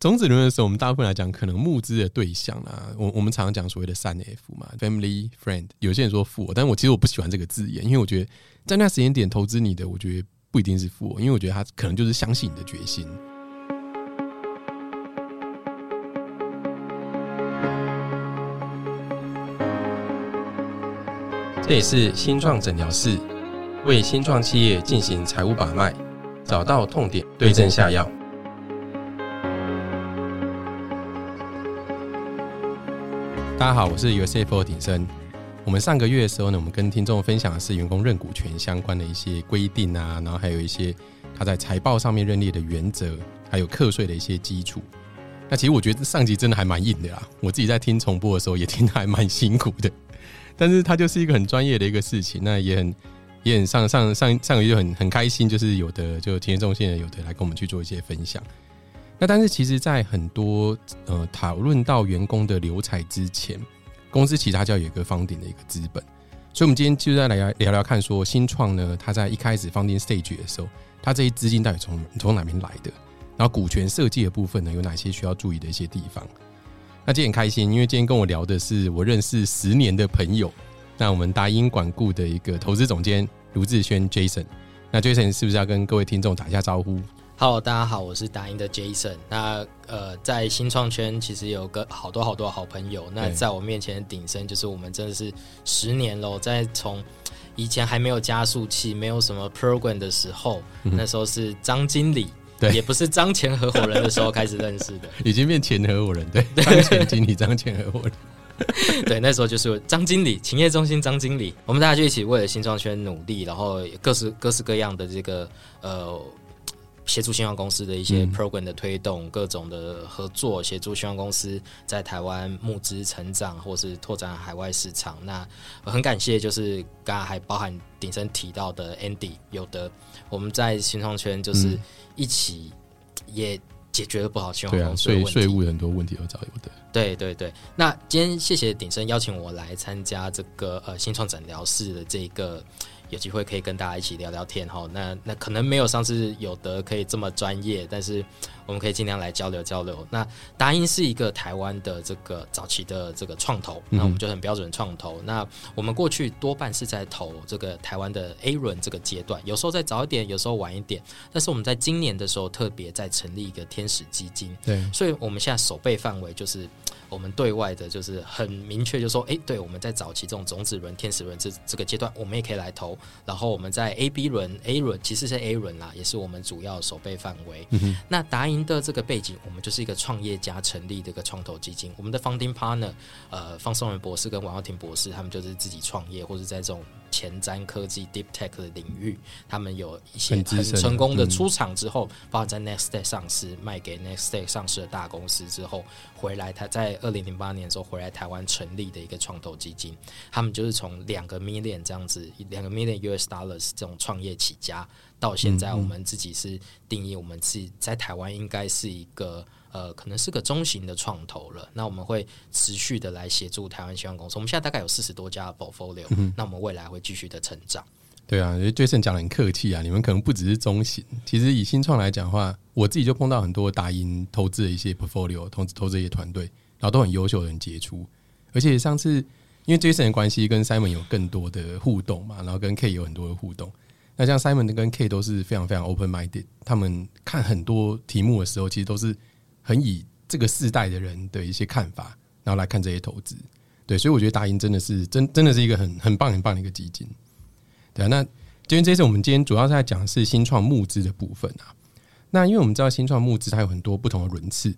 种子轮的时候，我们大部分来讲，可能募资的对象啊，我们常常讲所谓的3F 嘛 ，Family Friend， 有些人说富，但我其实不喜欢这个字眼，因为我觉得在那时间点投资你的，我觉得不一定是富，因为我觉得他可能就是相信你的决心。这里是新创诊疗室，为新创企业进行财务把脉，找到痛点，对症下药。大家好，我是 urCFO 鼎生。我们上个月的时候呢，我们跟听众分享的是员工认股权相关的一些规定啊，然后还有一些他在财报上面认列的原则，还有课税的一些基础。那其实我觉得上集真的还蛮硬的啦，我自己在听重播的时候也听得还蛮辛苦的。但是它就是一个很专业的一个事情，那也很上个月就很开心，就是有的就听众线的有的来跟我们去做一些分享。那但是其实在很多讨论到员工的留才之前，公司其实它就要有一个funding的一个资本，所以我们今天就再来聊聊看说新创呢，它在一开始funding stage 的时候，它这些资金到底从哪边来的，然后股权设计的部分呢有哪些需要注意的一些地方。那今天很开心，因为今天跟我聊的是我认识10年的朋友，那我们达英管顾的一个投资总监卢志轩 Jason。 那 Jason 是不是要跟各位听众打一下招呼？Hello， 大家好，我是达英的 Jason。 那在新创圈其实有个好多好朋友，那在我面前的鼎生就是我们真的是10年了，在从以前还没有加速器，没有什么 program 的时候，那时候是张经理，对，也不是张前合伙人的时候开始认识的，已经变前合伙人，对，张前经理，张前合伙人。对，那时候就是张经理，勤业中心张经理，我们大家就一起为了新创圈努力，然后各式各样的这个协助新创公司的一些 program 的推动，各种的合作，协助新创公司在台湾募资成长或是拓展海外市场。那很感谢就是刚刚还包含鼎生提到的 Andy， 有的我们在新创圈就是一起也解决了不好新创公司的问题，税务很多问题都找有的，对对对。那今天谢谢鼎生邀请我来参加这个新创诊疗室的这个，有机会可以跟大家一起聊聊天。那可能没有上次有的可以这么专业，但是我们可以尽量来交流交流。那达英是一个台湾的这个早期的这个创投，那我们就很标准创投。那我们过去多半是在投这个台湾的 A 轮这个阶段，有时候再早一点，有时候晚一点。但是我们在今年的时候特别在成立一个天使基金，对，所以我们现在守备范围就是我们对外的就是很明确，就说对，我们在早期这种种子轮、天使轮这个阶段，我们也可以来投。然后我们在 AB 轮 A 轮其实是 A 轮啦，也是我们主要守备范围。那达盈的这个背景，我们就是一个创业家成立的一个创投基金，我们的 funding partner 方颂仁博士跟王耀庭博士，他们就是自己创业，或是在这种前瞻科技 Deep Tech 的领域，他们有一些很成功的出场之后，包括在 Next Tech 上市，卖给 Next Tech 上市的大公司之后回来，他在2008年的时候回来台湾成立的一个创投基金。他们就是从2 million 这样子，$2 million 这种创业起家，到现在我们自己是定义我们自己在台湾应该是一个可能是个中型的创投了。那我们会持续的来协助台湾新创公司，我们现在大概有40多家的 portfolio，那我们未来会继续的成长。对啊，Jason 讲得很客气啊，你们可能不只是中型，其实以新创来讲的话，我自己就碰到很多达盈投资的一些 portfolio， 投资的一些团队，然后都很优秀，很杰出。而且上次因为 Jason 的关系跟 Simon 有更多的互动嘛，然后跟 Kate 有很多的互动。那像 Simon 跟 Kate 都是非常非常 open minded， 他们看很多题目的时候，其实都是很以这个世代的人的一些看法，然后来看这些投资。对，所以我觉得达盈真的是真的是一个很棒的一个基金。对啊，那因为这次我们今天主要是在讲的是新创募资的部分啊。那因为我们知道新创募资它有很多不同的轮次，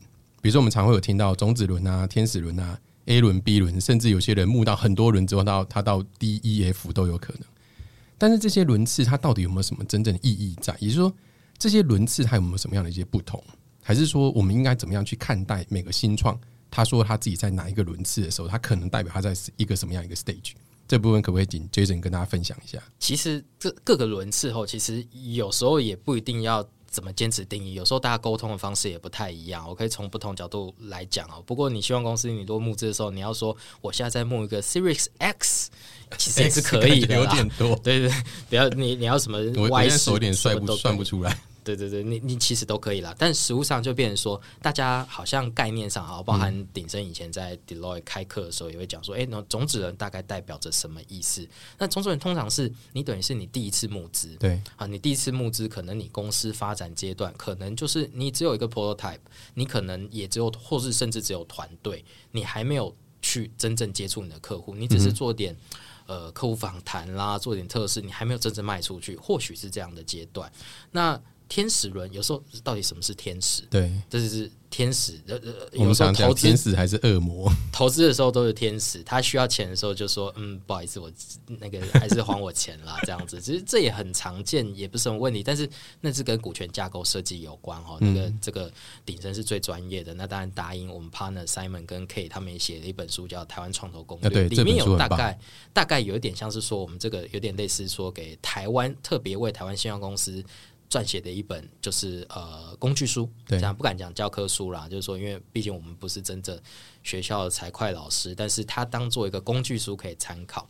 比如说我们常会有听到种子轮啊、天使轮啊、A 轮、B 轮，甚至有些人募到很多轮之后，他到 D、E、F 都有可能。但是这些轮次它到底有没有什么真正的意义在？也就是说，这些轮次它有没有什么样的一些不同？还是说我们应该怎么样去看待每个新创？他说他自己在哪一个轮次的时候，他可能代表他在一个什么样一个 stage？这部分可不可以请 Jason 跟大家分享一下？其实各个轮次后，其实有时候也不一定要怎么坚持定义，有时候大家沟通的方式也不太一样，我可以从不同角度来讲。不过你希望公司你多募资的时候，你要说我现在在募一个 Series X， 其实也是可以的啦，有点多。对对，不要你要什么 Y 10， 我现在手有点算不出来。对对对， 你其实都可以啦，但实务上就变成说大家好像概念上啊，包含鼎声以前在 Deloitte 开课的时候也会讲说，种子人大概代表着什么意思。那种子人通常是你等于是你第一次募资，对啊，你第一次募资可能你公司发展阶段可能就是你只有一个 prototype， 你可能也只有或是甚至只有团队，你还没有去真正接触你的客户，你只是做点客户访谈啦，做点测试，你还没有真正卖出去，或许是这样的阶段。那天使轮有时候到底什么是天使？对，这是天使。有时候投资天使还是恶魔？投资的时候都是天使，他需要钱的时候就说：“不好意思，我那个还是还我钱啦。”这样子，其实这也很常见，也不是什么问题。但是那是跟股权架构设计有关哈。那个这个鼎声是最专业的。那当然，答应我们 partner Simon 跟 Kate 他们也写了一本书叫《台湾创投攻略》，里面有大概有一点像是说我们这个有点类似说给台湾特别为台湾新创公司撰写的一本就是工具书，这样不敢讲教科书啦，就是说因为毕竟我们不是真正学校的财会老师，但是他当做一个工具书可以参考。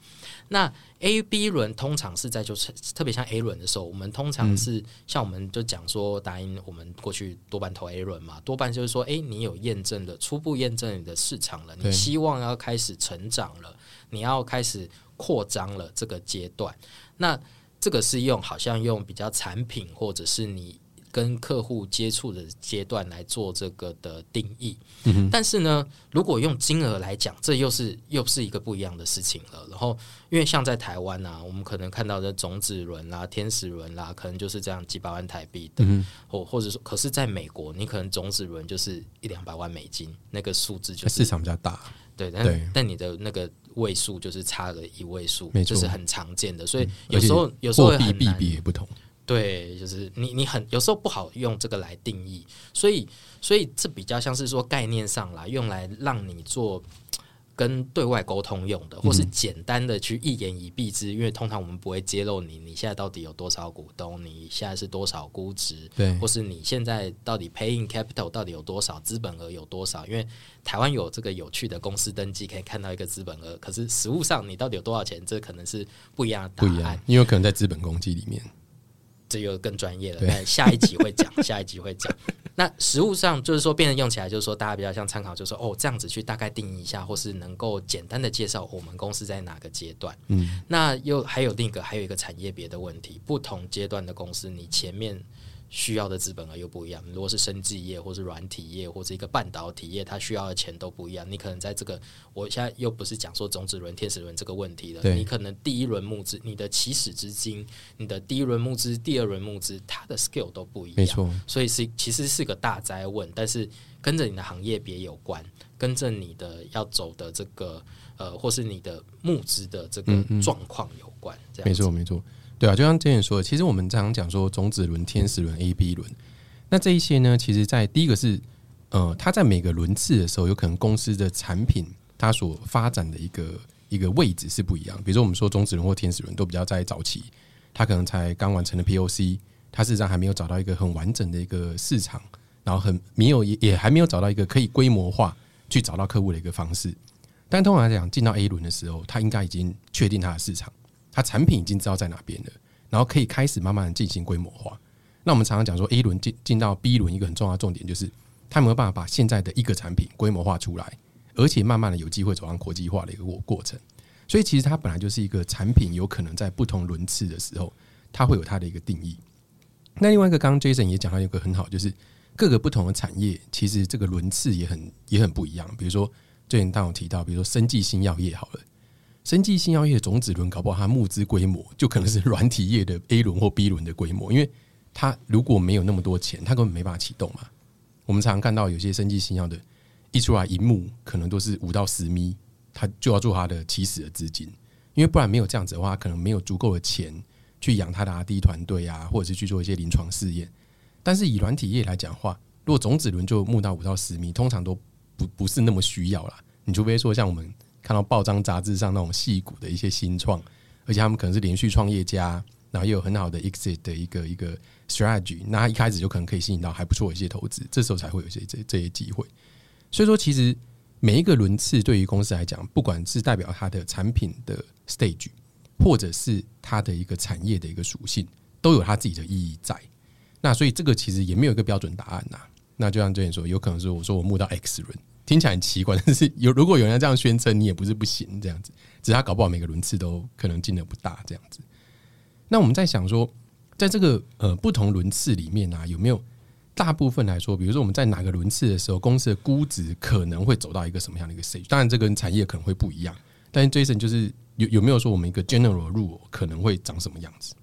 那 A、B 轮通常是在就是特别像 A 轮的时候，我们通常是像我们就讲说，答应我们过去多半投 A 轮嘛，多半就是说，你有验证了，初步验证你的市场了，你希望要开始成长了，你要开始扩张了这个阶段。那这个是用好像用比较产品或者是你跟客户接触的阶段来做这个的定义，但是呢，如果用金额来讲，这又是一个不一样的事情了。然后，因为像在台湾啊，我们可能看到的种子轮啦、天使轮啦，可能就是这样几百万台币的，或者说，可是在美国，你可能种子轮就是100-200万美金，那个数字就是市场比较大，对，但你的那个位数就是差了1位数，这是很常见的，所以有时候会很难，币也不同，对，就是你很有时候不好用这个来定义，所以这比较像是说概念上啦，用来让你做跟对外沟通用的，或是简单的去一言以蔽之，因为通常我们不会揭露你现在到底有多少股东，你现在是多少估值，对，或是你现在到底 paying capital 到底有多少，资本额有多少，因为台湾有这个有趣的公司登记可以看到一个资本额，可是实务上你到底有多少钱，这可能是不一样的答案，不一样，因为可能在资本公积里面，这又更专业了，但下一集会讲，下一集会讲。那实务上就是说，变成用起来就是说，大家比较像参考，就是说这样子去大概定义一下，或是能够简单的介绍我们公司在哪个阶段。那又还有另一个，还有一个产业别的问题，不同阶段的公司，你前面需要的资本额又不一样。如果是生技业，或是软体业，或是一个半导体业，它需要的钱都不一样。你可能在这个，我现在又不是讲说种子轮、天使轮这个问题了。你可能第一轮募资，你的起始资金，你的第一轮募资、第二轮募资，它的 skill 都不一样。没错，所以其实是个大哉问，但是跟着你的行业别有关，跟着你的要走的这个或是你的募资的这个状况有关。这样没错，没错。对啊，就像之前说的，其实我们常常讲说种子轮、天使轮、A、B 轮，那这一些呢，其实在第一个是，它在每个轮次的时候，有可能公司的产品它所发展的一个位置是不一样。比如说我们说种子轮或天使轮都比较在早期，它可能才刚完成的 POC， 它事实上还没有找到一个很完整的一个市场，然后也还没有找到一个可以规模化去找到客户的一个方式。但通常来讲，进到 A 轮的时候，它应该已经确定它的市场。它产品已经知道在哪边了，然后可以开始慢慢的进行规模化。那我们常常讲说 A 轮进到 B 轮一个很重要的重点就是他们有办法把现在的一个产品规模化出来，而且慢慢的有机会走向国际化的一个过程。所以其实它本来就是一个产品有可能在不同轮次的时候它会有它的一个定义。那另外一个刚刚 Jason 也讲到一个很好，就是各个不同的产业其实这个轮次也很不一样。比如说最近当我提到比如说生技新药业好了，生技新药业的种子轮搞不好它募资规模就可能是软体业的 A 轮或 B 轮的规模，因为它如果没有那么多钱它根本没办法启动嘛。我们常常看到有些生技新药的一出来一募可能都是5到10米，它就要做它的起始的资金，因为不然没有这样子的话，可能没有足够的钱去养它的 R&D 团队啊，或者是去做一些临床试验。但是以软体业来讲的话，如果种子轮就募到5到10米通常都 不是那么需要啦。你除非说像我们看到报章杂志上那种矽谷的一些新创，而且他们可能是连续创业家，然后也有很好的 exit 的一个 strategy， 那一开始就可能可以吸引到还不错的一些投资，这时候才会有这些机会。所以说其实每一个轮次对于公司来讲，不管是代表它的产品的 stage 或者是它的一个产业的一个属性，都有它自己的意义在。那所以这个其实也没有一个标准答案啊。那就像之前说，有可能是我说我募到 X 轮，听起来很奇怪，但是如果有人这样宣称，你也不是不行这样子，只是他搞不好每个轮次都可能进得不大这样子。那我们在想说，在这个不同轮次里面啊，有没有大部分来说，比如说我们在哪个轮次的时候，公司的估值可能会走到一个什么样的一个 stage？ 当然，这跟产业可能会不一样。但是 Jason 就是有没有说我们一个 general rule 可能会长什么样子？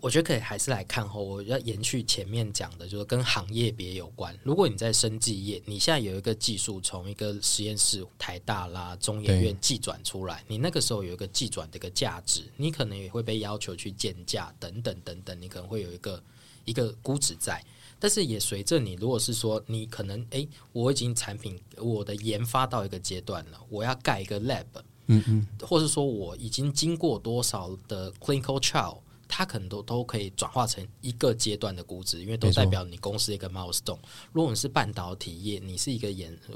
我觉得可以还是来看后，我要延续前面讲的，就是跟行业别有关。如果你在生技业，你现在有一个技术从一个实验室台大啦、中研院技转出来，你那个时候有一个技转的一个价值，你可能也会被要求去建价等等等等，你可能会有一个估值在。但是也随着你，如果是说你可能我已经产品我的研发到一个阶段了，我要盖一个 lab， 或是说我已经经过多少的 clinical trial。它可能都可以转化成一个阶段的估值，因为都代表你公司一个 milestone。如果你是半导体业，你是一个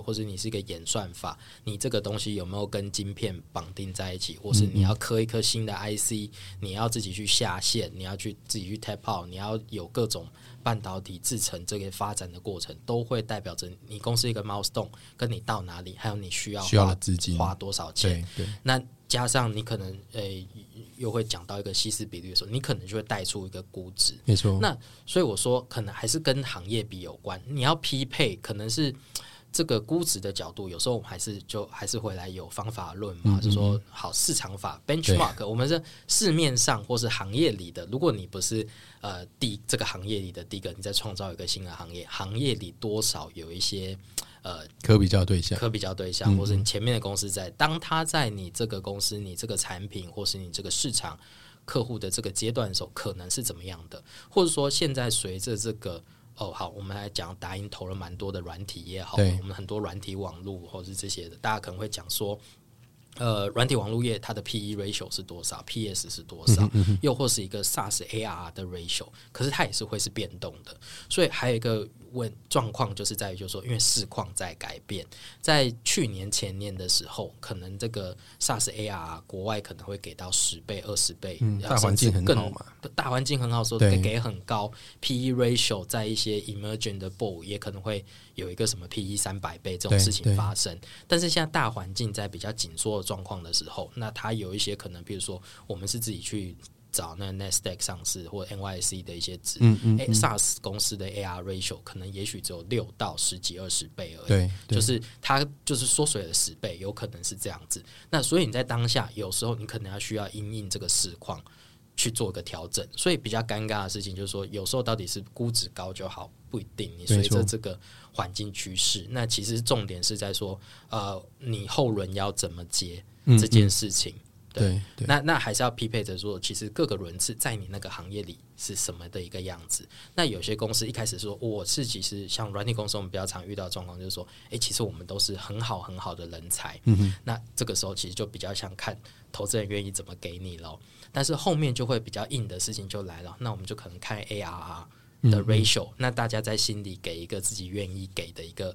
或者你是一个演算法，你这个东西有没有跟晶片绑定在一起，或是你要刻一颗新的 IC， 你要自己去下线，你要去自己去 tap out， 你要有各种半导体制程这个发展的过程，都会代表着你公司一个 milestone， 跟你到哪里，还有你需要资金花多少钱。对，那加上你可能又会讲到一个稀释比率的时候，你可能就会带出一个估值，没错。那所以我说，可能还是跟行业比有关。你要匹配，可能是这个估值的角度，有时候我们还是回来有方法论嘛，就说好市场法 benchmark， 我们是市面上或是行业里的。如果你不是这个行业里的第一个，你再创造一个新的行业，行业里多少有一些。可比较对象或是你前面的公司在当他在你这个公司你这个产品或是你这个市场客户的这个阶段的时候可能是怎么样的，或者说现在随着这个好，我们来讲达音投了蛮多的软体也好，我们很多软体网路或是这些的，大家可能会讲说软体网路业它的 PE ratio 是多少 PS 是多少，又或是一个 SaaS ARR 的 ratio， 可是它也是会是变动的。所以还有一个状况就是在于就是说因为市况在改变，在去年前年的时候可能这个 SaaS ARR 国外可能会给到10倍20倍，大环境很好嘛，大环境很好说给很高， PE ratio 在一些 emerging 的 bull 也可能会有一个什么 PE300倍这种事情发生。但是现在大环境在比较紧缩状况的时候，那它有一些可能，比如说我们是自己去找那 Next Tech 上市或 NYC 的一些值SaaS 公司的 AR ratio 可能也许只有6到10几20倍而已，就是它就是缩水了10倍，有可能是这样子。那所以你在当下有时候你可能要需要因应这个市况去做一个调整，所以比较尴尬的事情就是说，有时候到底是估值高就好，不一定。你随着这个环境趋势，那其实重点是在说，你后轮要怎么接这件事情。对，那还是要匹配着说，其实各个轮次在你那个行业里是什么的一个样子。那有些公司一开始说，我是其实像软体公司，我们比较常遇到的状况就是说，其实我们都是很好的人才，那这个时候其实就比较想看投资人愿意怎么给你咯。但是后面就会比较硬的事情就来了，那我们就可能看 ARR 的 ratio，那大家在心里给一个自己愿意给的一个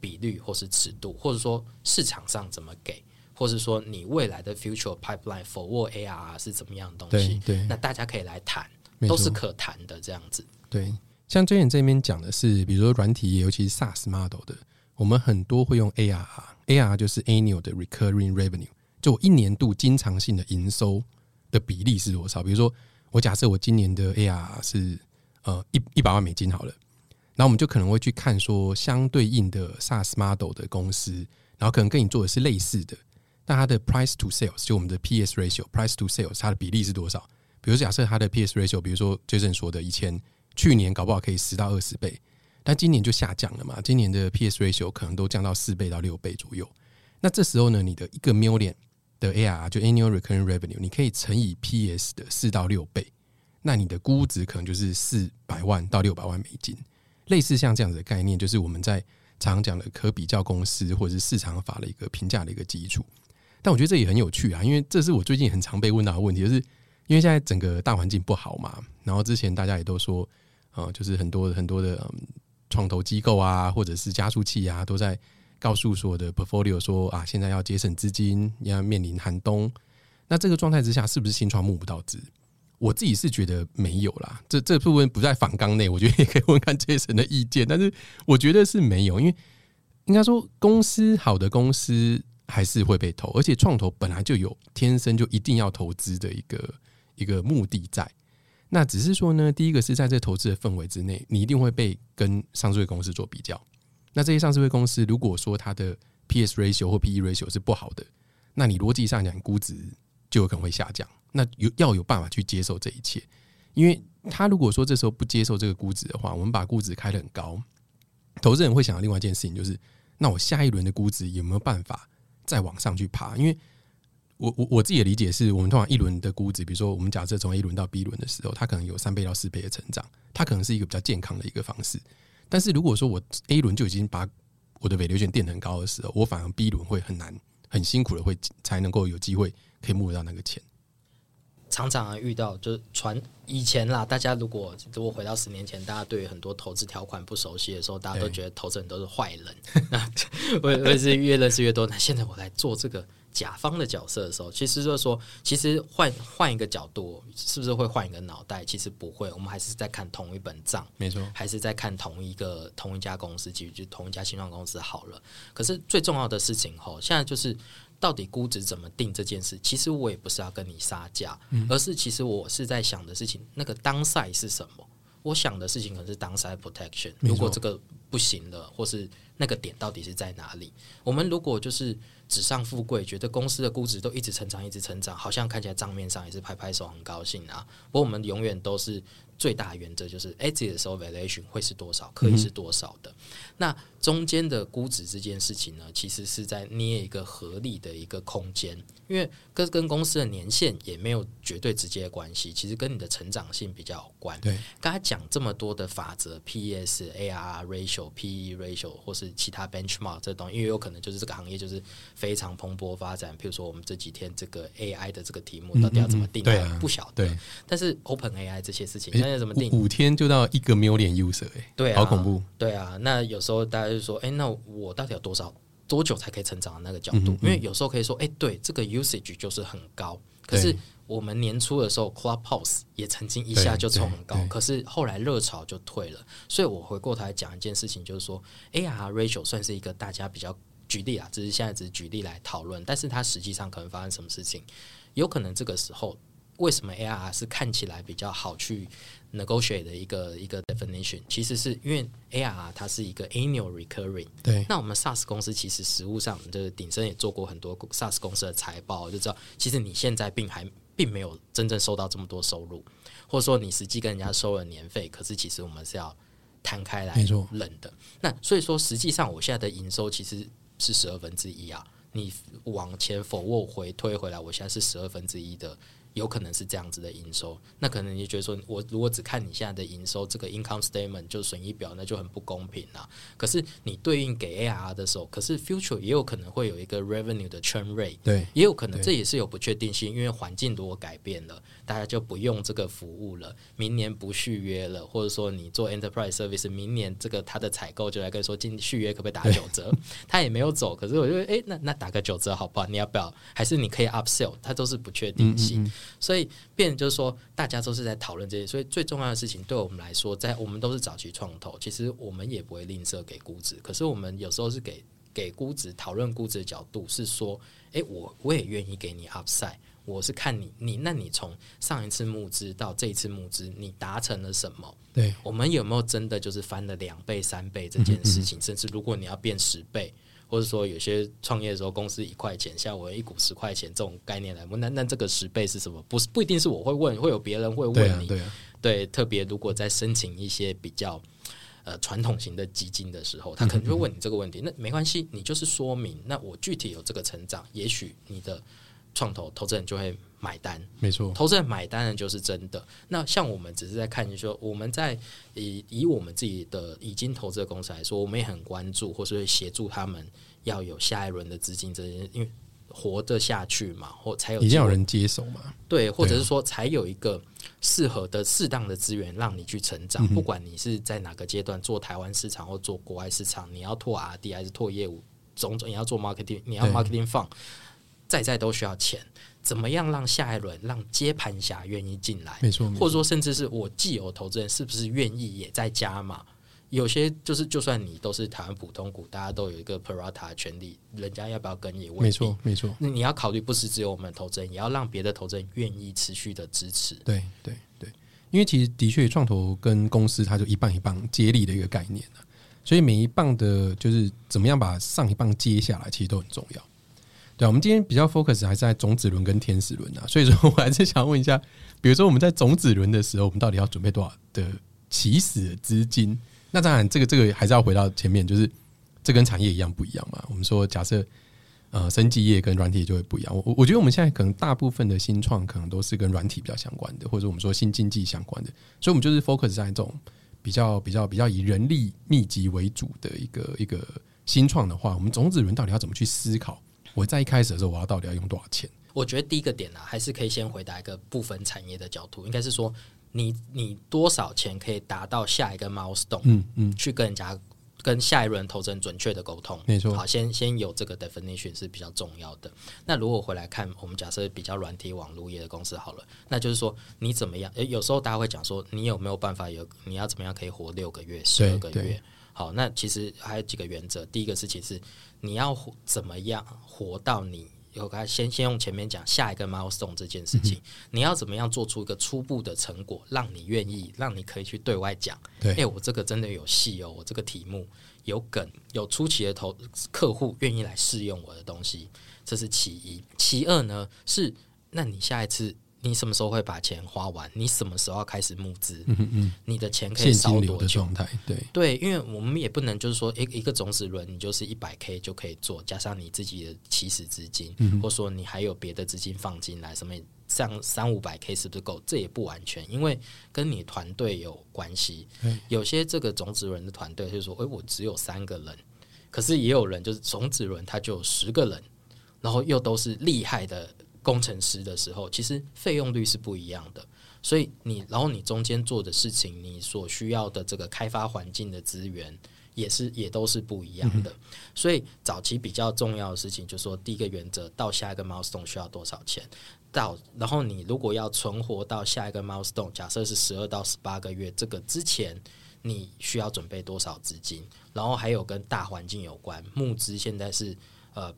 比率或是尺度，或者说市场上怎么给，或是说你未来的 future pipeline forward ARR 是怎么样的东西，那大家可以来谈，都是可谈的这样子。对，像之前这边讲的是比如说软体业尤其是 SaaS model 的，我们很多会用 ARR 就是 annual 的 recurring revenue， 就我一年度经常性的营收的比例是多少。比如说我假设我今年的 ARR 是100万美金好了，然后我们就可能会去看说相对应的 SaaS model 的公司，然后可能跟你做的是类似的，那它的 price to sales 就我们的 PS ratio price to sales 它的比例是多少。比如假设它的 PS ratio 比如说 Jason 说的去年搞不好可以10到20倍，但今年就下降了嘛，今年的 PS ratio 可能都降到4倍到6倍左右。那这时候呢，你的一个 million 的 ARR 就 annual recurring revenue 你可以乘以 PS 的4到6倍，那你的估值可能就是400万到600万美金。类似像这样子的概念，就是我们在常讲的可比较公司或者是市场法的一个评价的一个基础。但我觉得这也很有趣啊，因为这是我最近很常被问到的问题，就是因为现在整个大环境不好嘛，然后之前大家也都说就是很多的创投机构啊或者是加速器啊都在告诉所有的 portfolio 说啊，现在要节省资金，要面临寒冬。那这个状态之下是不是新创募不到资，我自己是觉得没有啦，这部分不在访纲内，我觉得也可以问看 Jason 的意见，但是我觉得是没有，因为应该说公司好的公司还是会被投，而且创投本来就有天生就一定要投资的一个目的在，那只是说呢，第一个是在这投资的氛围之内，你一定会被跟上市会公司做比较，那这些上市会公司如果说它的 PS ratio 或 PE ratio 是不好的，那你逻辑上讲估值就有可能会下降，那要有办法去接受这一切，因为他如果说这时候不接受这个估值的话，我们把估值开得很高，投资人会想到另外一件事情，就是那我下一轮的估值有没有办法再往上去爬，因为 我自己的理解是，我们通常一轮的估值，比如说我们假设从 A 轮到 B 轮的时候，它可能有3倍到4倍的成长，它可能是一个比较健康的一个方式，但是如果说我 A 轮就已经把我的 valuation 垫很高的时候，我反而 B 轮会很难很辛苦的会才能够有机会可以募得到那个钱。常常遇到就是以前啦，大家如果回到10年前，大家对于很多投资条款不熟悉的时候，大家都觉得投资人都是坏人我也是越认识越多。那现在我来做这个甲方的角色的时候，其实就是说，其实换一个角度，是不是会换一个脑袋？其实不会，我们还是在看同一本账，没错，还是在看同一家公司，其实就同一家新创公司好了。可是最重要的事情吼，现在就是到底估值怎么定这件事，其实我也不是要跟你杀价，而是其实我是在想的事情，那个downside是什么？我想的事情可能是downside protection，如果这个不行了，或是那个点到底是在哪里？我们如果就是纸上富贵，觉得公司的估值都一直成长一直成长，好像看起来账面上也是拍拍手很高兴啊，不过我们永远都是最大原则就是 exit 的时候 valuation 会是多少，可以是多少的，那中间的估值这件事情呢，其实是在捏一个合理的一个空间，因为跟公司的年限也没有绝对直接的关系，其实跟你的成长性比较有关。对，刚才讲这么多的法则 PS ARR ratio PE ratio 或是其他 benchmark 这东西，因为有可能就是这个行业就是非常蓬勃发展，譬如说我们这几天这个 AI 的这个题目到底要怎么定，不晓得，但是 OpenAI 这些事情现在怎么定，5天就到1 million user， 对啊，好恐怖，对啊，那有时候大家就说，那我到底有多久才可以成长的那个角度，因为有时候可以说，对，这个 usage 就是很高，可是我们年初的时候 Clubhouse 也曾经一下就冲很高，可是后来热潮就退了，所以我回过头来讲一件事情，就是说 ARR ratio 算是一个大家比较举例啊，只是现在只是举例来讨论，但是它实际上可能发生什么事情，有可能这个时候为什么 ARR 是看起来比较好去 negotiate 的一个 definition， 其实是因为 ARR 它是一个 annual recurring， 对，那我们 SaaS 公司其实实务上就是鼎声也做过很多 SaaS 公司的财报，就知道其实你现在并没有真正收到这么多收入，或者说你实际跟人家收了年费，可是其实我们是要摊开来冷的，那所以说实际上我现在的营收其实是1/12啊，你往前forward推回来，我现在是1/12的，有可能是这样子的营收，那可能你觉得说，我如果只看你现在的营收，这个 income statement 就损益表，那就很不公平啦。可是你对应给 ARR 的时候，可是 future 也有可能会有一个 revenue 的 churn rate， 对，也有可能这也是有不确定性，因为环境如果改变了，大家就不用这个服务了，明年不续约了，或者说你做 enterprise service， 明年这个他的采购就来跟说，续约可不可以打9折？他也没有走，可是我就那打个9折好不好？你要不要？还是你可以 upsell？ 它都是不确定性。所以变成就是说大家都是在讨论这些，所以最重要的事情对我们来说，在我们都是早期创投，其实我们也不会吝啬给估值，可是我们有时候是给估值，讨论估值的角度是说，我也愿意给你 upside， 我是看你那你从上一次募资到这一次募资你达成了什么，对，我们有没有真的就是翻了2倍3倍这件事情，甚至如果你要变10倍，或者说有些创业的时候公司1块钱，现在我一股10块钱这种概念来，那这个10倍是什么？不一定是我会问，会有别人会问你。对，特别如果在申请一些比较传统型的基金的时候，他可能就会问你这个问题。那没关系，你就是说明，那我具体有这个成长，也许你的投资人就会买单，没错，投资人买单的就是真的。那像我们只是在看说，我们在 以我们自己的已经投资的公司来说，我们也很关注，或是会协助他们要有下一轮的资金，因为活得下去嘛，或才有一定要有人接手嘛，对，或者是说才有一个适合的适当的资源让你去成长，不管你是在哪个阶段做台湾市场或做国外市场，你要拓 RD 还是拓业务，种种，你要做 marketing， 你要 marketing fund，再都需要钱，怎么样让下一轮让接盘侠愿意进来，没错，或者说甚至是我既有投资人是不是愿意也在加码，有些就是就算你都是台湾普通股，大家都有一个 prorata 的权利，人家要不要跟你问，没错没错，你要考虑不是只有我们投资人，也要让别的投资人愿意持续的支持，对对对，因为其实的确创投跟公司它就一棒一棒接力的一个概念、啊、所以每一棒的就是怎么样把上一棒接下来其实都很重要，对、啊、我们今天比较 focus 还是在种子轮跟天使轮啊，所以说我还是想问一下，比如说我们在种子轮的时候，我们到底要准备多少的起始的资金？那当然，这个还是要回到前面，就是这跟产业一样不一样嘛。我们说假设生技业跟软体就会不一样。我觉得我们现在可能大部分的新创可能都是跟软体比较相关的，或者我们说新经济相关的，所以我们就是 focus 在这种比较以人力密集为主的一个新创的话，我们种子轮到底要怎么去思考？我在一开始的时候我要到底要用多少钱？我觉得第一个点呢、啊，还是可以先回答一个部分产业的角度，应该是说你多少钱可以达到下一个 milestone， 去跟人家跟下一轮投资人准确的沟通，没错，好，先有这个 definition 是比较重要的。那如果回来看我们假设比较软体网络业的公司好了，那就是说你怎么样，有时候大家会讲说你有没有办法你要怎么样可以活6个月12个月，好，那其实还有几个原则。第一个是其实你要怎么样活到你先用前面讲下一个 milestone 这件事情、你要怎么样做出一个初步的成果，让你愿意，让你可以去对外讲，我这个真的有戏哦，我这个题目有梗，有初期的客户愿意来试用我的东西，这是其一。其二呢是，那你下一次你什么时候会把钱花完？你什么时候要开始募资？你的钱可以烧多久？状态，对，因为我们也不能就是说一个种子轮你就是100K 就可以做，加上你自己的起始资金，或者说你还有别的资金放进来，什么上300-500K 是不是够？这也不完全，因为跟你团队有关系。有些这个种子轮的团队就是说，我只有3个人，可是也有人就是种子轮他就有10个人，然后又都是厉害的工程师的时候，其实费用率是不一样的，所以然后你中间做的事情，你所需要的这个开发环境的资源也都是不一样的。所以早期比较重要的事情就是说，第一个原则，到下一个 milestone 需要多少钱，然后你如果要存活到下一个 milestone， 假设是12到18个月这个之前，你需要准备多少资金，然后还有跟大环境有关，募资现在是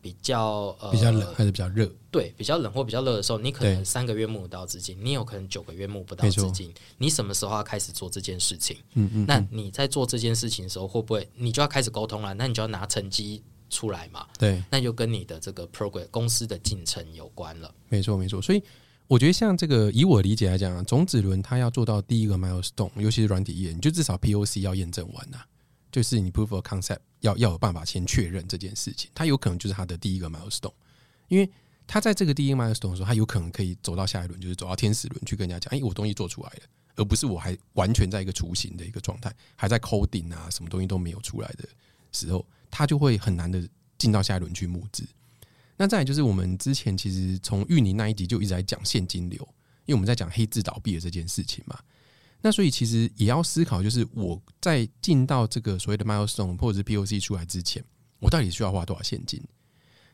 比较冷还是比较热？对，比较冷或比较热的时候，你可能3个月募不到资金，你有可能9个月募不到资金，你什么时候要开始做这件事情？那你在做这件事情的时候，会不会你就要开始沟通了？那你就要拿成绩出来嘛？对，那就跟你的这个 program 公司的进程有关了。没错，没错。所以我觉得像这个，以我理解来讲，种子轮它要做到第一个 milestone， 尤其是软体业，你就至少 POC 要验证完啊。就是你 proof of concept 要有办法先确认这件事情，它有可能就是它的第一个 milestone， 因为它在这个第一个 milestone 的时候，它有可能可以走到下一轮，就是走到天使轮去跟人家讲，我东西做出来了，而不是我还完全在一个雏形的一个状态，还在 coding 啊，什么东西都没有出来的时候，它就会很难的进到下一轮去募资。那再来就是我们之前其实从芋泥那一集就一直在讲现金流，因为我们在讲黑字倒闭的这件事情嘛。那所以其实也要思考，就是我在进到这个所谓的 milestone 或者是 POC 出来之前，我到底需要花多少现金？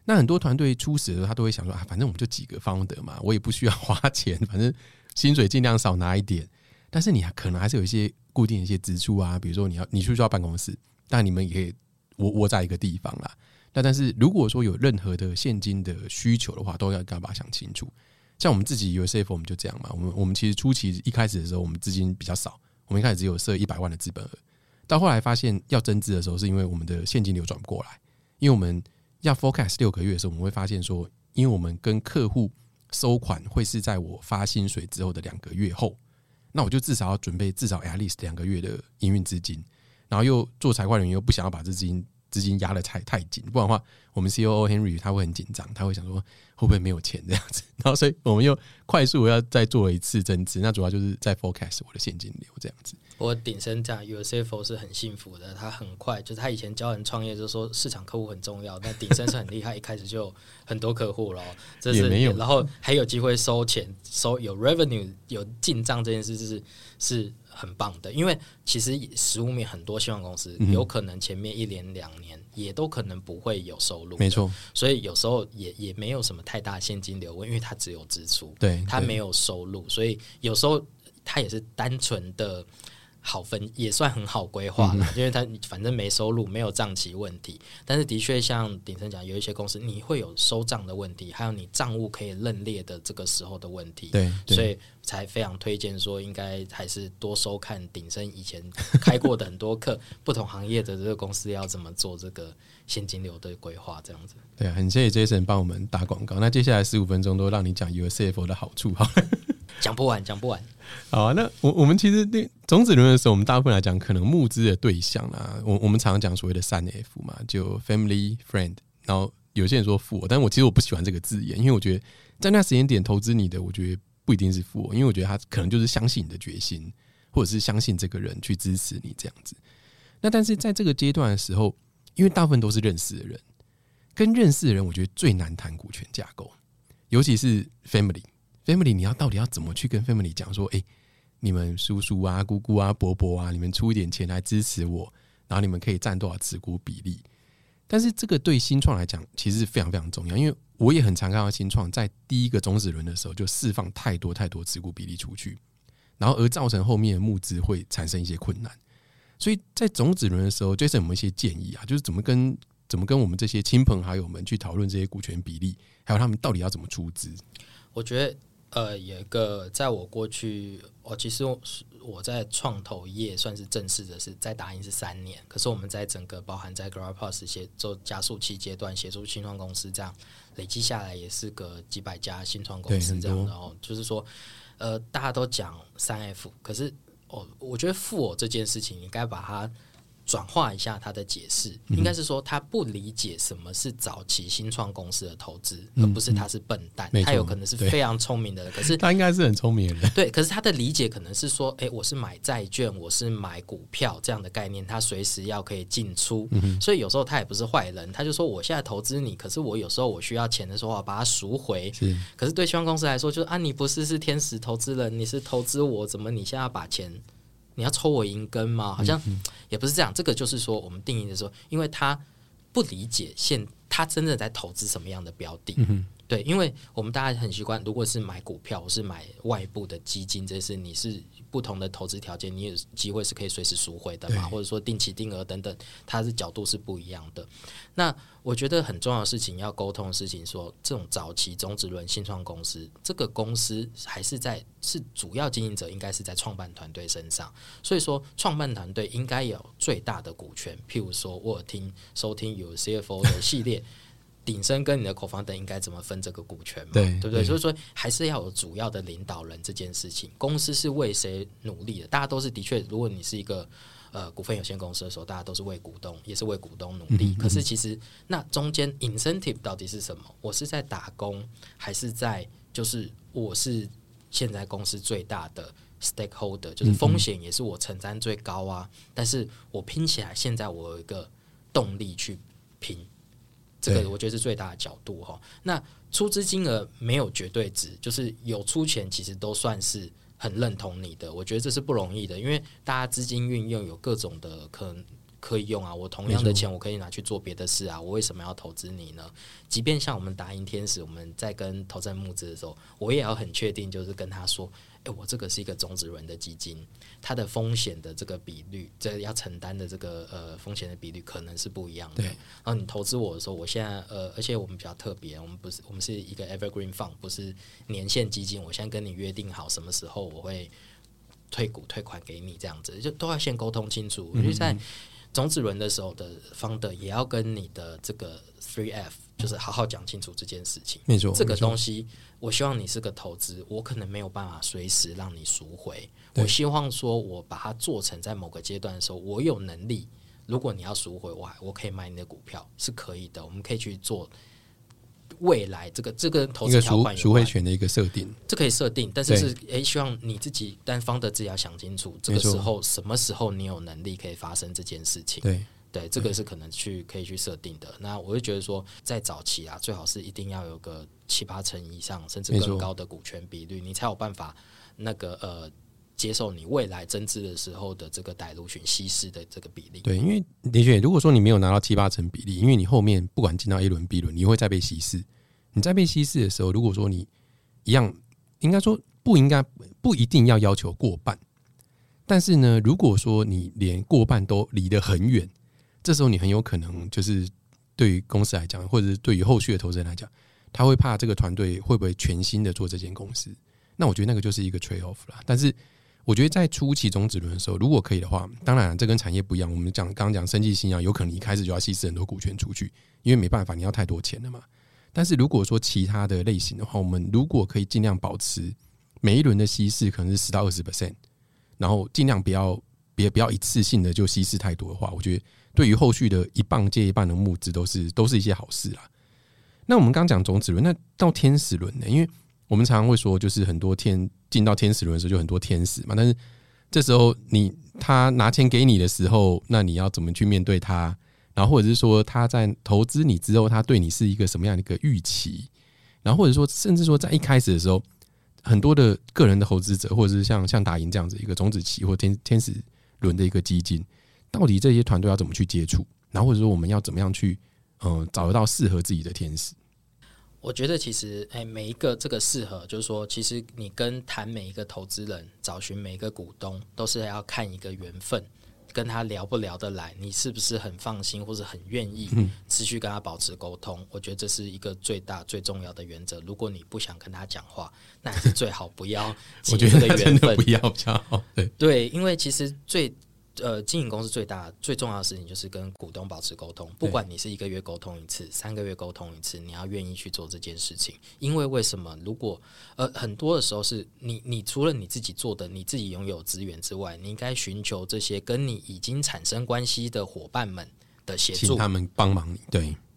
那很多团队初始的时候，他都会想说反正我们就几个 founder 嘛，我也不需要花钱，反正薪水尽量少拿一点。但是你可能还是有一些固定的一些支出啊，比如说你需要办公室，但你们也可以窝在一个地方啦。那但是如果说有任何的现金的需求的话，都要把它想清楚。像我们自己 urCFO 我们就这样嘛，我们其实初期一开始的时候，我们资金比较少，我们一开始只有设100万的资本额，到后来发现要增资的时候，是因为我们的现金流转不过来，因为我们要 forecast 6个月的时候，我们会发现说，因为我们跟客户收款会是在我发薪水之后的2个月后，那我就至少要准备至少 at least 2个月的营运资金，然后又做财会人员又不想要把资金压得太紧，不然的话我们 COO Henry 他会很紧张，他会想说会不会没有钱这样子，然后所以我们又快速要再做一次增资，那主要就是在 forecast 我的现金流这样子。我顶身讲 urCFO 是很幸福的，他很快就是他以前教人创业就说市场客户很重要，但顶身是很厉害一开始就有很多客户了，这是也没有，然后还有机会收钱，有 revenue 有进账这件事是很棒的，因为其实15名很多新创公司有可能前面一年两年也都可能不会有收入，没错，所以有时候 也没有什么太大现金流，因为它只有支出，对，它没有收入，所以有时候它也是单纯的好分，也算很好规划了，因为它反正没收入，没有账期问题。但是的确像鼎盛讲，有一些公司你会有收账的问题，还有你账务可以认列的这个时候的问题，对，所以才非常推荐说应该还是多收看鼎盛以前开过的很多课不同行业的这个公司要怎么做这个现金流的规划这样子。对，很谢谢 Jason 帮我们打广告，那接下来15分钟都让你讲 urCFO 的好处好了，讲不完。好啊，那我们其实种子轮的时候，我们大部分来讲可能募资的对象啦，我们常常讲所谓的3F 嘛，就 family friend， 然后有些人说富，但我其实不喜欢这个字眼，因为我觉得在那时间点投资你的，我觉得不一定是富，因为我觉得他可能就是相信你的决心，或者是相信这个人去支持你这样子。那但是在这个阶段的时候，因为大部分都是认识的人，跟认识的人我觉得最难谈股权架构，尤其是 family， 你要到底要怎么去跟 family 讲说，欸，你们叔叔啊姑姑啊伯伯啊，你们出一点钱来支持我，然后你们可以占多少持股比例。但是这个对新创来讲其实是非常非常重要，因为我也很常看到新创在第一个种子轮的时候就释放太多持股比例出去，然后而造成后面的募资会产生一些困难。所以在种子轮的时候 Jason 有没有一些建议啊，就是怎么跟我们这些亲朋好友们去讨论这些股权比例，还有他们到底要怎么出资？我觉得有一个在我过去，其实我在创投业算是正式的是在达音是3年，可是我们在整个包含在 GrowPlus 做加速器阶段协助新创公司，这样累积下来也是个几百家新创公司这样的哦。就是说，大家都讲 3F， 可是我觉得富偶这件事情应该把它转化一下它的解释，应该是说他不理解什么是早期新创公司的投资，而不是他是笨蛋，他有可能是非常聪明的人，可是他应该是很聪明的人，对，可是他的理解可能是说，我是买债券，我是买股票这样的概念，他随时要可以进出，所以有时候他也不是坏人，他就说我现在投资你，可是我有时候我需要钱的时候我把它赎回，可是对新创公司来说就是你不是天使投资人，你是投资我，怎么你现在要把钱你要抽我银根吗？好像也不是这样，这个就是说我们定义的时候，因为他不理解他真正在投资什么样的标的，对，因为我们大家很习惯，如果是买股票，我是买外部的基金，这是你是不同的投资条件，你有机会是可以随时赎回的嘛，或者说定期定额等等，它的角度是不一样的。那我觉得很重要的事情要沟通的事情说，这种早期种子轮新创公司，这个公司还是主要经营者应该是在创办团队身上，所以说创办团队应该有最大的股权。譬如说我有收听有 CFO 的系列鼎盛跟你的co-founder应该怎么分这个股权嘛， 对不对？所以说还是要有主要的领导人这件事情，公司是为谁努力的，大家都是的确，如果你是一个股份有限公司的时候，大家都是为股东，也是为股东努力，可是其实那中间 incentive 到底是什么，我是在打工，还是在就是我是现在公司最大的 stakeholder， 就是风险也是我承担最高啊，但是我拼起来现在我有一个动力去拼，这个我觉得是最大的角度。那出资金额没有绝对值，就是有出钱其实都算是很认同你的，我觉得这是不容易的，因为大家资金运用有各种的可以用啊，我同样的钱我可以拿去做别的事啊，我为什么要投资你呢？即便像我们达音天使，我们在跟投证募资的时候，我也要很确定，就是跟他说，我这个是一个种子轮的基金，它的风险的这个比率，这要承担的这个风险的比率可能是不一样的。然后你投资我的时候，我现在而且我们比较特别，我们是一个 evergreen fund， 不是年限基金，我现在跟你约定好什么时候我会退股退款给你，这样子就都要先沟通清楚。因为在种子轮的时候的founder也要跟你的这个 3F 就是好好讲清楚这件事情，没错，这个东西我希望你是个投资，我可能没有办法随时让你赎回，我希望说我把它做成在某个阶段的时候我有能力，如果你要赎回我可以买你的股票是可以的，我们可以去做未来这个投资条款有关一个赎回权的一个设定，这可以设定，但是希望你自己founder自己要想清楚，这个时候什么时候你有能力可以发生这件事情，对，这个是可能可以去设定的。那我就觉得说在早期啊，最好是一定要有个7-8成以上甚至更高的股权比率，你才有办法那个接受你未来增资的时候的这个dilution稀释的这个比例。对，因为的确如果说你没有拿到七八成比例，因为你后面不管进到 A 轮 B 轮你会再被稀释，你再被稀释的时候，如果说你一样应该说不一定要求过半，但是呢如果说你连过半都离得很远，这时候你很有可能就是对于公司来讲或者是对于后续的投资人来讲，他会怕这个团队会不会全新的做这间公司，那我觉得那个就是一个 trade off 啦。但是我觉得在初期种子轮的时候，如果可以的话，当然这跟产业不一样，我们刚刚讲生技新药有可能一开始就要稀释很多股权出去，因为没办法你要太多钱了嘛。但是如果说其他的类型的话，我们如果可以尽量保持每一轮的稀释可能是 10-20%， 然后尽量不要一次性的就稀释太多的话，我觉得对于后续的一棒接一棒的募资都是一些好事啦。那我们刚讲种子轮，那到天使轮呢？因为我们常常会说就是很多进到天使轮的时候就很多天使嘛，但是这时候他拿钱给你的时候，那你要怎么去面对他，然后或者是说他在投资你之后他对你是一个什么样的一个预期，然后或者说甚至说在一开始的时候，很多的个人的投资者或者是像打赢这样子一个种子期或天使轮的一个基金，到底这些团队要怎么去接触，然后或者说我们要怎么样去找得到适合自己的天使。我觉得其实每一个这个适合，就是说其实你跟谈每一个投资人，找寻每一个股东，都是要看一个缘分，跟他聊不聊得来，你是不是很放心或者很愿意持续跟他保持沟通，我觉得这是一个最大最重要的原则。如果你不想跟他讲话，那还是最好不要我觉得真的不要比较好。 对，因为其实经营公司最重要的事情就是跟股东保持沟通，不管你是一个月沟通一次，3个月沟通一次，你要愿意去做这件事情。因为为什么？如果很多的时候是你除了你自己做的你自己拥有资源之外，你应该寻求这些跟你已经产生关系的伙伴们的协助，请他们帮忙你。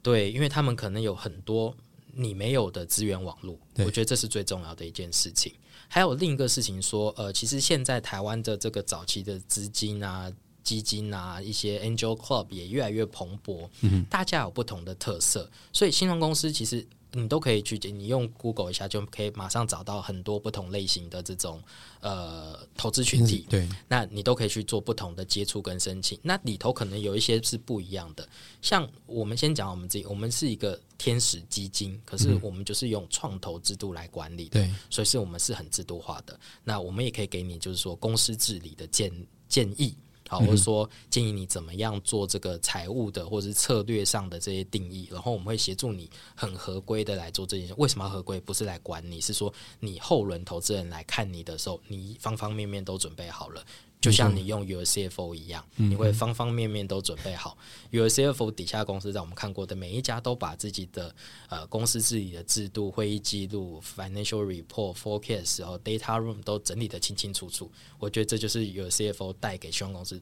对，因为他们可能有很多你没有的资源网络，我觉得这是最重要的一件事情。还有另一个事情说其实现在台湾的这个早期的资金啊基金啊一些 Angel Club 也越来越蓬勃，大家有不同的特色，所以新创公司其实你都可以去，你用 Google 一下就可以马上找到很多不同类型的这种投资群体，对，那你都可以去做不同的接触跟申请，那里头可能有一些是不一样的。像我们先讲我们自己，我们是一个天使基金，可是我们就是用创投制度来管理的，对，所以是我们是很制度化的。那我们也可以给你就是说公司治理的建议，好，或者说建议你怎么样做这个财务的或者是策略上的这些定义，然后我们会协助你很合规的来做这件事。为什么要合规？不是来管你，是说你后轮投资人来看你的时候，你方方面面都准备好了，就像你用 urCFO 一样，你会方方面面都准备好。urCFO 底下公司在我们看过的每一家都把自己的公司治理的制度、会议记录、financial report、forecast 和 data room 都整理的清清楚楚。我觉得这就是 urCFO 带给新创公司，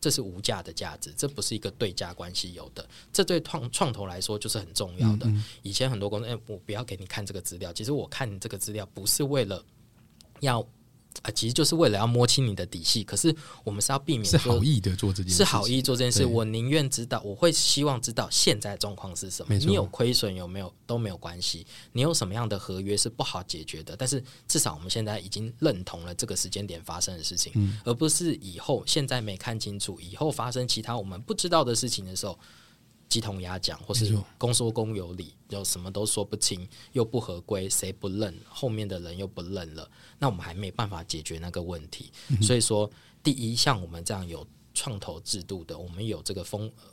这是无价的价值，这不是一个对价关系有的，这对创投来说就是很重要的。以前很多公司我不要给你看这个资料，其实我看你这个资料不是为了要其实就是为了要摸清你的底细，可是我们是要避免是好意的做这件事，我宁愿知道，我会希望知道现在状况是什么，你有亏损有没有都没有关系，你有什么样的合约是不好解决的，但是至少我们现在已经认同了这个时间点发生的事情，而不是以后现在没看清楚，以后发生其他我们不知道的事情的时候鸡同鸭讲，或是公说公有理，又什么都说不清，又不合规，谁不认，后面的人又不认了，那我们还没办法解决那个问题。所以说第一，像我们这样有创投制度的，我们有这个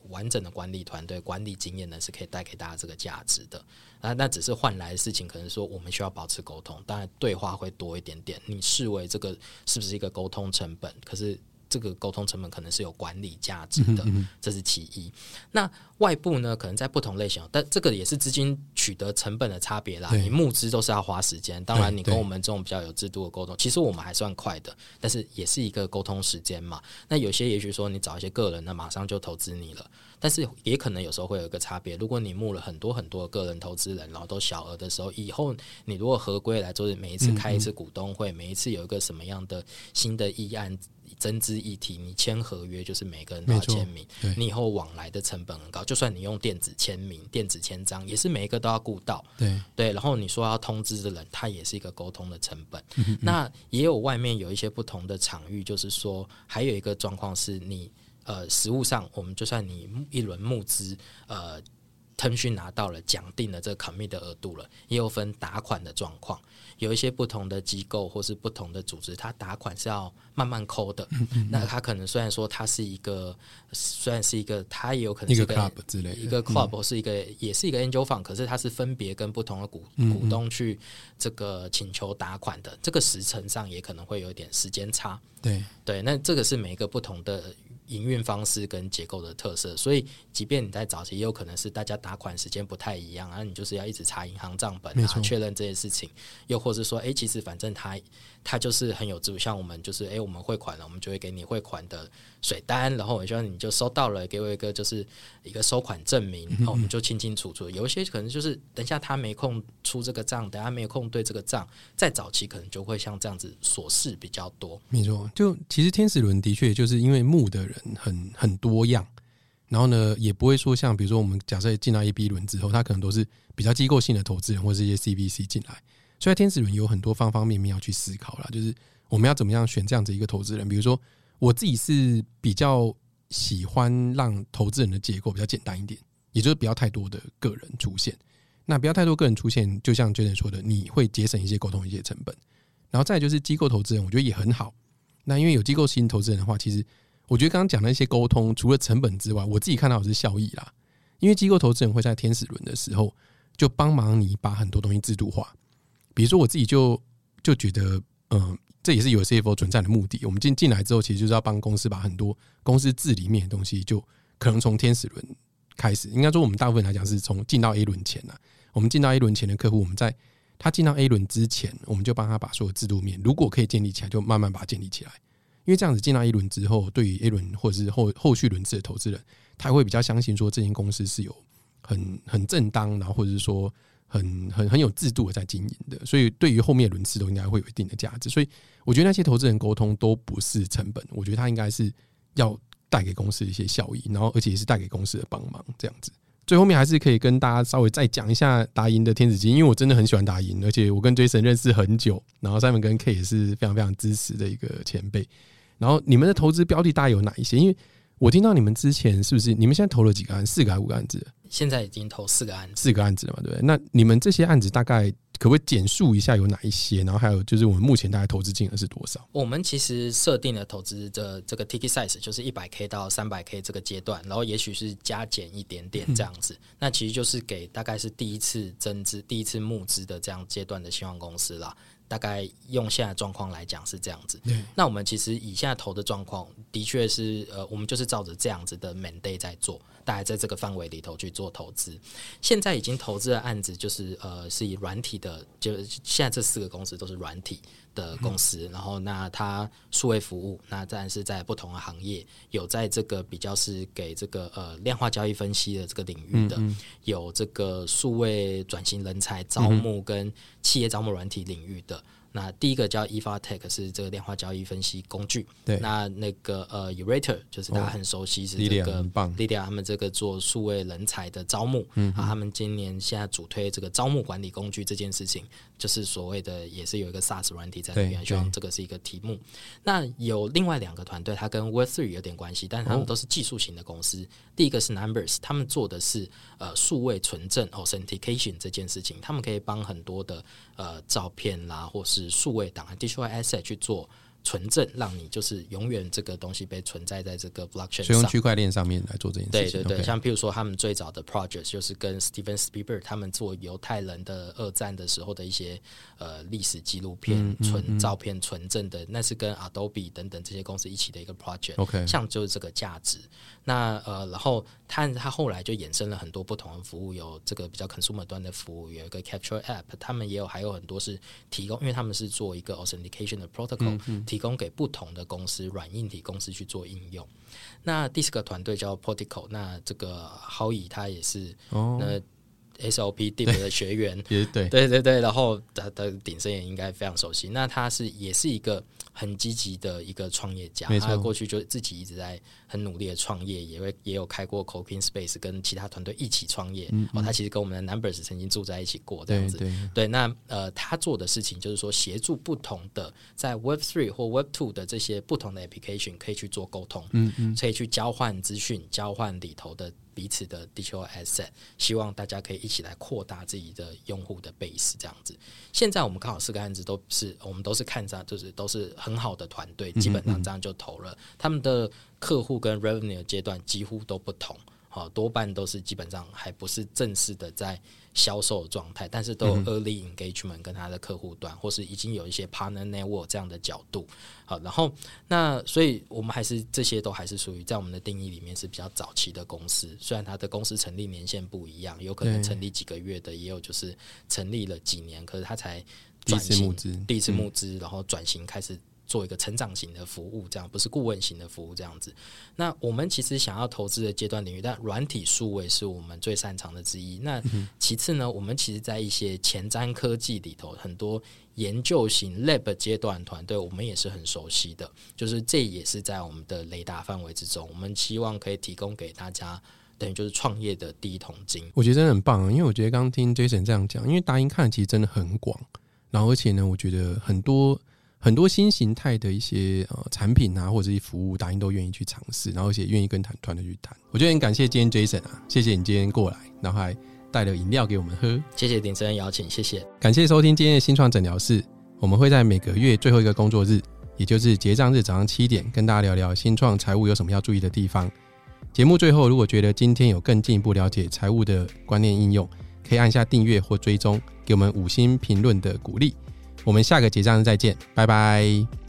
完整的管理团队管理经验呢，是可以带给大家这个价值的。那只是换来的事情可能说我们需要保持沟通，当然对话会多一点点，你视为这个是不是一个沟通成本，可是这个沟通成本可能是有管理价值的，这是其一。那外部呢，可能在不同类型，但这个也是资金取得成本的差别啦。你募资都是要花时间，当然你跟我们这种比较有制度的沟通，其实我们还算快的，但是也是一个沟通时间嘛。那有些也许说你找一些个人，那马上就投资你了，但是也可能有时候会有一个差别。如果你募了很多很多个人投资人，然后都小额的时候，以后你如果合规来做，每一次开一次股东会，每一次有一个什么样的新的议案针织议题，你签合约就是每个人都要签名，你以后往来的成本很高，就算你用电子签名电子签章也是每一个都要顾到， 对，然后你说要通知的人他也是一个沟通的成本。那也有外面有一些不同的场域，就是说还有一个状况是你实务上我们就算你一轮募资腾讯拿到了讲定了这个 commit 的额度了，也有分打款的状况，有一些不同的机构或是不同的组织它打款是要慢慢抠的，那它可能虽然说它是一个它也有可能是一个 club 之类的，一个 club 或是一个也是一个 angel fund， 可是它是分别跟不同的股东去这个请求打款的，这个时程上也可能会有点时间差。对，那这个是每一个不同的营运方式跟结构的特色，所以即便你在早期也有可能是大家打款时间不太一样，你就是要一直查银行账本啊，确认这些事情，又或是说其实反正他就是很有制度，像我们就是我们汇款了，我们就会给你汇款的水单，然后我希望你就收到了，给我一个就是一个收款证明，然后我们就清清楚楚。有一些可能就是等一下他没空出这个账，等一下没有空对这个账，在早期可能就会像这样子琐事比较多。没错，就其实天使轮的确就是因为募的人很多样，然后呢也不会说像比如说我们假设进到 AB 轮之后，他可能都是比较机构性的投资人或是一些 CVC 进来，所以天使轮有很多方方面面要去思考啦，就是我们要怎么样选这样子一个投资人。比如说我自己是比较喜欢让投资人的结构比较简单一点，也就是不要太多的个人出现，那不要太多个人出现就像 Jason 说的，你会节省一些沟通一些成本，然后再来就是机构投资人我觉得也很好，那因为有机构型投资人的话，其实我觉得刚刚讲的一些沟通除了成本之外，我自己看到的是效益啦，因为机构投资人会在天使轮的时候就帮忙你把很多东西制度化。比如说我自己就觉得这也是有 CFO 存在的目的，我们进来之后其实就是要帮公司把很多公司治理面的东西就可能从天使轮开始，应该说我们大部分来讲是从进到 A 轮前我们进到 A 轮前的客户，我们在他进到 A 轮之前我们就帮他把所有制度面如果可以建立起来就慢慢把它建立起来，因为这样子进到 A 轮之后，对于 A 轮或者是后续轮次的投资人他会比较相信说这间公司是有很正当，然后或者是说很有制度的在经营的，所以对于后面的轮次都应该会有一定的价值。所以我觉得那些投资人沟通都不是成本，我觉得它应该是要带给公司一些效益，然后而且也是带给公司的帮忙这样子。最后面还是可以跟大家稍微再讲一下达盈的天使基金，因为我真的很喜欢达盈，而且我跟 Jason 认识很久，然后 Simon 跟 Kate 也是非常非常支持的一个前辈。然后你们的投资标的大概有哪一些？因为我听到你们之前是不是你们现在投了几个案？4个还是5个案子？现在已经投4个案子，了嘛，对不对？那你们这些案子大概可不可以简述一下有哪一些？然后还有就是我们目前大概投资金额是多少？我们其实设定的投资的这个 ticket size 就是 100K 到 300K 这个阶段，然后也许是加减一点点这样子。那其实就是给大概是第一次增资、第一次募资的这样阶段的新创公司啦。大概用现在状况来讲是这样子。那我们其实以现在投的状况的确是我们就是照着这样子的 mandate 在做，大概在这个范围里头去做投资。现在已经投资的案子就是是以软体的，就现在这4个公司都是软体的公司，然后那它数位服务，那当然是在不同的行业，有在这个比较是给这个量化交易分析的这个领域的，有这个数位转型人才招募跟企业招募软体领域的。那第一个叫 EFOTech 是这个量化交易分析工具，那个Urator 就是大家很熟悉是这个 Lydia 他们这个做数位人才的招募，他们今年现在主推这个招募管理工具这件事情，就是所谓的也是有一个 SaaS 软体在里面，希望这个是一个题目。那有另外2个团队它跟 Web3 有点关系，但他们都是技术型的公司。第一个是 Numbers， 他们做的是数位存证 Authentication 这件事情，他们可以帮很多的照片啦或是数位档案 digital asset 去做存证，让你就是永远这个东西被存在在这个 blockchain 上，所以用区块链上面来做这件事情。对，像譬如说他们最早的 project 就是跟 Steven Spielberg 他们做犹太人的2战的时候的一些历史纪录片照片存证的，那是跟 Adobe 等等这些公司一起的一个 project，像就是这个价值。那然后他后来就衍生了很多不同的服务，有这个比较 consumer 端的服务，有一个 capture app， 他们也有还有很多是提供，因为他们是做一个 authentication 的 protocol，提供给不同的公司软硬体公司去做应用。那第4个团队叫 Portico， 那这个豪乙他也是 SOPDIM 的学员，对，然后他的鼎声也应该非常熟悉。那他是也是一个很积极的一个创业家，他过去就自己一直在很努力的创业，也有开过 Coworking Space 跟其他团队一起创业。他其实跟我们的 Numbers 曾经住在一起过这样子。对，那他做的事情就是说协助不同的在 Web 3或 Web 2的这些不同的 application 可以去做沟通，可以去交换资讯，交换里头的彼此的 digital asset， 希望大家可以一起来扩大自己的用户的 base 这样子。现在我们刚好四个案子都是我们都是看上就是都是很好的团队，基本上这样就投了。他们的客户跟 revenue 的阶段几乎都不同，多半都是基本上还不是正式的在销售状态，但是都有 early engagement 跟他的客户端，或是已经有一些 partner network 这样的角度。好，然后那所以我们还是这些都还是属于在我们的定义里面是比较早期的公司，虽然他的公司成立年限不一样，有可能成立几个月的，也有就是成立了几年，可是他才转型第一次募资，然后转型开始做一个成长型的服务，这样不是顾问型的服务这样子。那我们其实想要投资的阶段领域，但软体数位是我们最擅长的之一。那其次呢，我们其实在一些前瞻科技里头，很多研究型 lab 阶段团队我们也是很熟悉的，就是这也是在我们的雷达范围之中，我们希望可以提供给大家等于就是创业的第一桶金。我觉得真的很棒啊，因为我觉得刚刚听 Jason 这样讲，因为达音看的其实真的很广，然后而且呢我觉得很多新形态的一些产品啊，或者是服务，达音都愿意去尝试，然后也愿意跟团队去谈。我觉得很感谢今天 Jason 啊，谢谢你今天过来，然后还带了饮料给我们喝。谢谢鼎声邀请，谢谢。感谢收听今天的新创诊疗室，我们会在每个月最后一个工作日，也就是结账日早上7点，跟大家聊聊新创财务有什么要注意的地方。节目最后，如果觉得今天有更进一步了解财务的观念应用，可以按下订阅或追踪，给我们5星评论的鼓励。我们下个结账再见，拜拜。